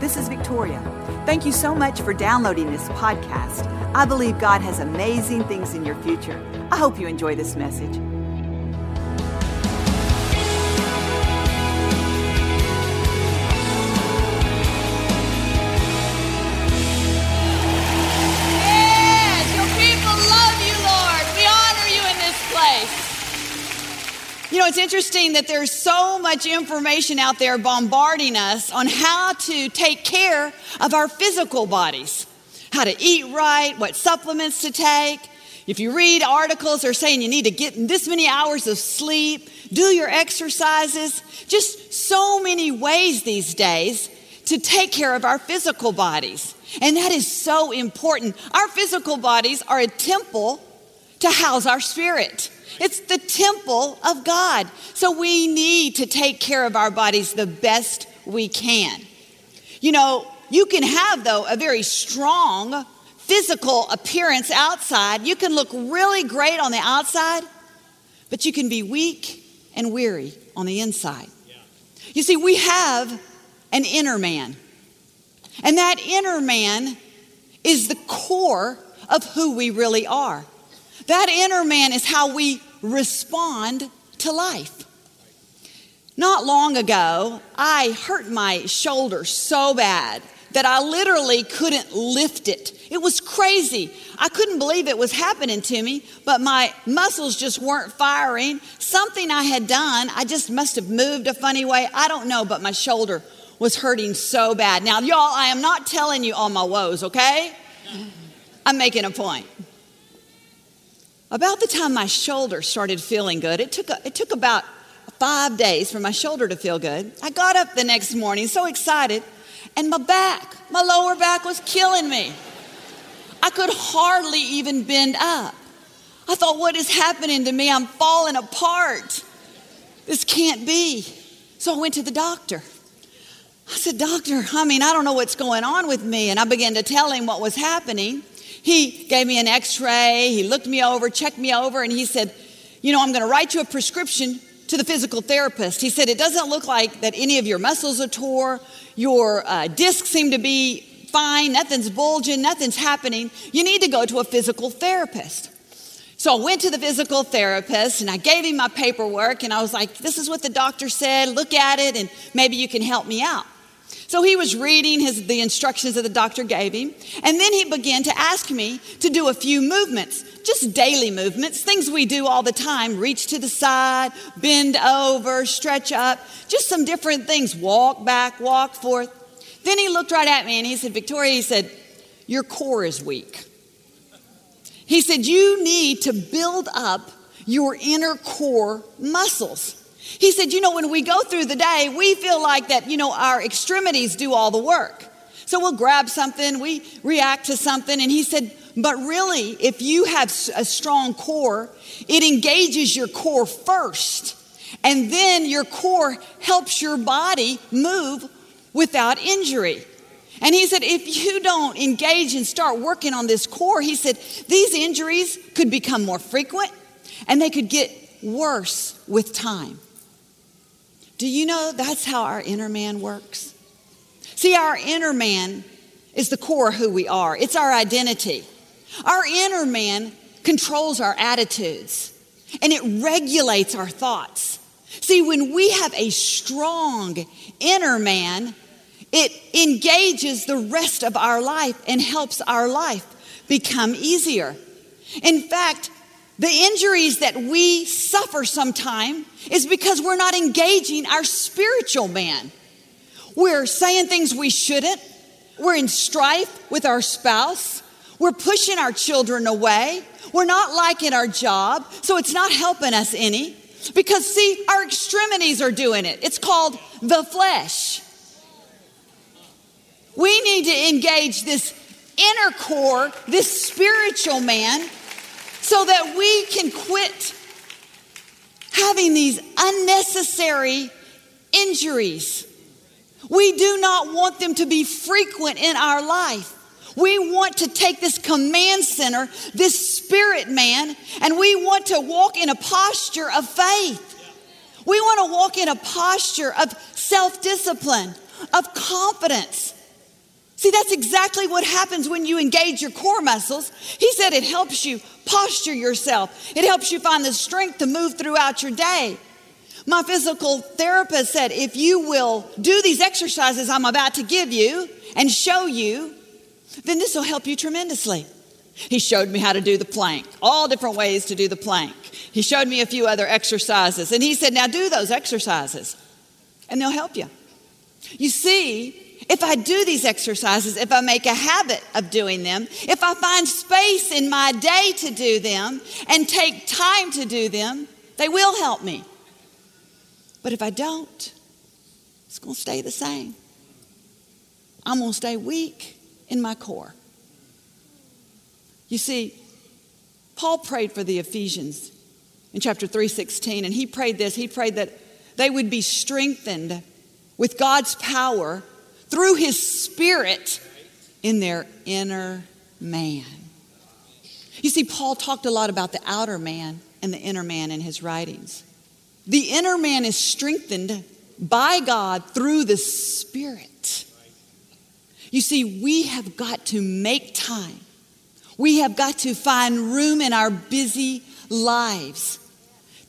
This is Victoria. Thank you so much for downloading this podcast. I believe God has amazing things in your future. I hope you enjoy this message. Yes, your people love you, Lord. We honor you in this place. You know, it's interesting that there's so much information out there bombarding us on how to take care of our physical bodies. How to eat right, what supplements to take. If you read articles, they're saying you need to get this many hours of sleep, do your exercises. Just so many ways these days to take care of our physical bodies. And that is so important. Our physical bodies are a temple to house our spirit. It's the temple of God. So we need to take care of our bodies the best we can. You know, you can have, though, a very strong physical appearance outside. You can look really great on the outside, but you can be weak and weary on the inside. Yeah. You see, we have an inner man, and that inner man is the core of who we really are. That inner man is how we respond to life. Not long ago, I hurt my shoulder so bad that I literally couldn't lift it. It was crazy. I couldn't believe it was happening to me, but my muscles just weren't firing. Something I had done, I just must have moved a funny way. I don't know, but my shoulder was hurting so bad. Now, y'all, I am not telling you all my woes, okay? I'm making a point. About the time my shoulder started feeling good, it took about 5 days for my shoulder to feel good. I got up the next morning so excited, and my lower back was killing me. I could hardly even bend up. I thought, what is happening to me? I'm falling apart. This can't be. So I went to the doctor. I said, "Doctor, I don't know what's going on with me." And I began to tell him what was happening. He gave me an x-ray. He looked me over, checked me over, and he said, "You know, I'm going to write you a prescription to the physical therapist." He said, "It doesn't look like that any of your muscles are tore. Your discs seem to be fine. Nothing's bulging. Nothing's happening. You need to go to a physical therapist." So I went to the physical therapist and I gave him my paperwork and I was like, "This is what the doctor said. Look at it and maybe you can help me out." So he was reading the instructions that the doctor gave him. And then he began to ask me to do a few movements, just daily movements, things we do all the time. Reach to the side, bend over, stretch up, just some different things. Walk back, walk forth. Then he looked right at me and he said, "Victoria," he said, "your core is weak." He said, "You need to build up your inner core muscles." He said, "You know, when we go through the day, we feel like that, you know, our extremities do all the work. So we'll grab something, we react to something." And he said, "But really, if you have a strong core, it engages your core first. And then your core helps your body move without injury." And he said, "If you don't engage and start working on this core," he said, "these injuries could become more frequent and they could get worse with time." Do you know that's how our inner man works? See, our inner man is the core of who we are. It's our identity. Our inner man controls our attitudes and it regulates our thoughts. See, when we have a strong inner man, it engages the rest of our life and helps our life become easier. In fact, the injuries that we suffer sometimes is because we're not engaging our spiritual man. We're saying things we shouldn't. We're in strife with our spouse. We're pushing our children away. We're not liking our job, so it's not helping us any. Because, see, our extremities are doing it. It's called the flesh. We need to engage this inner core, this spiritual man, so that we can quit having these unnecessary injuries. We do not want them to be frequent in our life. We want to take this command center, this spirit man, and we want to walk in a posture of faith. We want to walk in a posture of self-discipline, of confidence, See, that's exactly what happens when you engage your core muscles. He said it helps you posture yourself. It helps you find the strength to move throughout your day. My physical therapist said, if you will do these exercises I'm about to give you and show you, then this will help you tremendously. He showed me how to do the plank, all different ways to do the plank. He showed me a few other exercises. And he said, now do those exercises and they'll help you. You see, if I do these exercises, if I make a habit of doing them, if I find space in my day to do them and take time to do them, they will help me. But if I don't, it's going to stay the same. I'm going to stay weak in my core. You see, Paul prayed for the Ephesians in chapter 3:16, and he prayed this. He prayed that they would be strengthened with God's power through his spirit in their inner man. You see, Paul talked a lot about the outer man and the inner man in his writings. The inner man is strengthened by God through the spirit. You see, we have got to make time. We have got to find room in our busy lives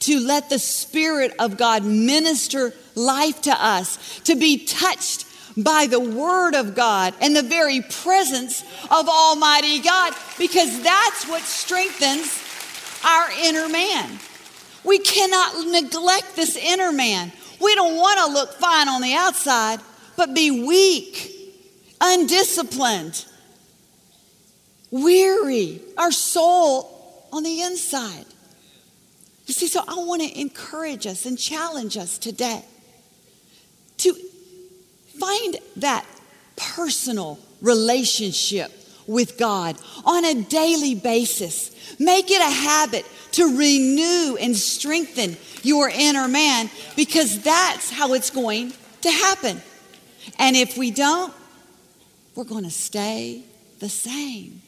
to let the Spirit of God minister life to us, to be touched by the Word of God and the very presence of Almighty God, because that's what strengthens our inner man. We cannot neglect this inner man. We don't want to look fine on the outside, but be weak, undisciplined, weary, our soul on the inside. You see, so I want to encourage us and challenge us today to find that personal relationship with God on a daily basis. Make it a habit to renew and strengthen your inner man, because that's how it's going to happen. And if we don't, we're going to stay the same.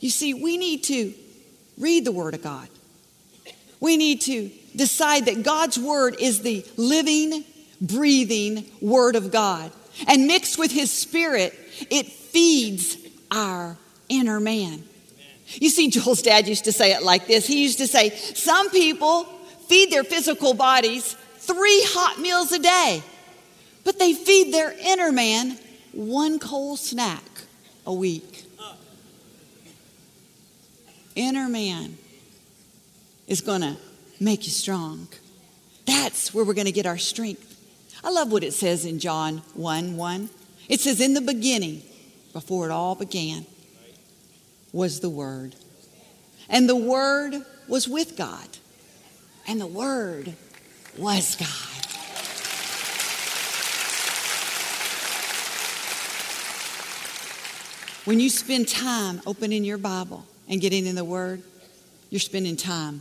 You see, we need to read the Word of God. We need to decide that God's Word is the living, breathing Word of God. And mixed with His Spirit, it feeds our inner man. You see, Joel's dad used to say it like this. He used to say, some people feed their physical bodies 3 hot meals a day, but they feed their inner man 1 cold snack a week. Inner man is going to make you strong. That's where we're going to get our strength. I love what it says in John 1:1. It says, in the beginning, before it all began, was the Word. And the Word was with God. And the Word was God. When you spend time opening your Bible and getting in the Word, you're spending time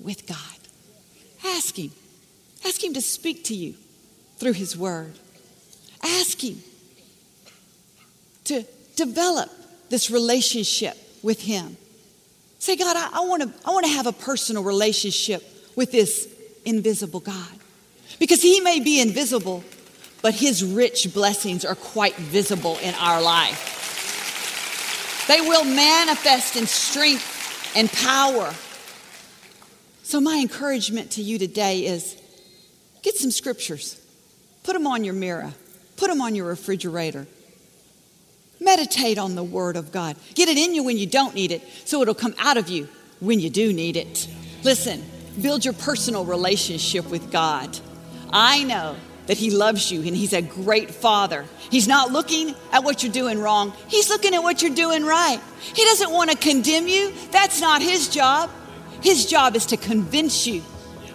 with God. Ask Him. Ask Him to speak to you through His Word. Ask Him to develop this relationship with Him. Say, God, I want to have a personal relationship with this invisible God. Because He may be invisible, but His rich blessings are quite visible in our life. They will manifest in strength and power. So my encouragement to you today is get some scriptures. Put them on your mirror. Put them on your refrigerator. Meditate on the Word of God. Get it in you when you don't need it, so it'll come out of you when you do need it. Listen, build your personal relationship with God. I know that He loves you and He's a great Father. He's not looking at what you're doing wrong. He's looking at what you're doing right. He doesn't want to condemn you. That's not His job. His job is to convince you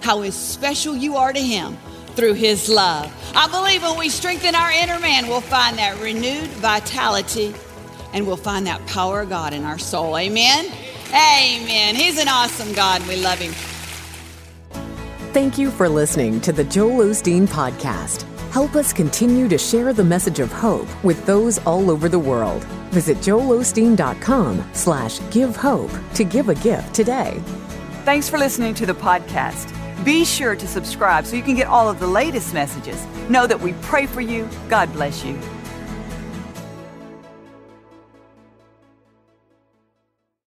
how special you are to Him through His love. I believe when we strengthen our inner man, we'll find that renewed vitality and we'll find that power of God in our soul. Amen? Amen. He's an awesome God. We love Him. Thank you for listening to the Joel Osteen Podcast. Help us continue to share the message of hope with those all over the world. Visit joelosteen.com/givehope to give a gift today. Thanks for listening to the podcast. Be sure to subscribe so you can get all of the latest messages. Know that we pray for you. God bless you.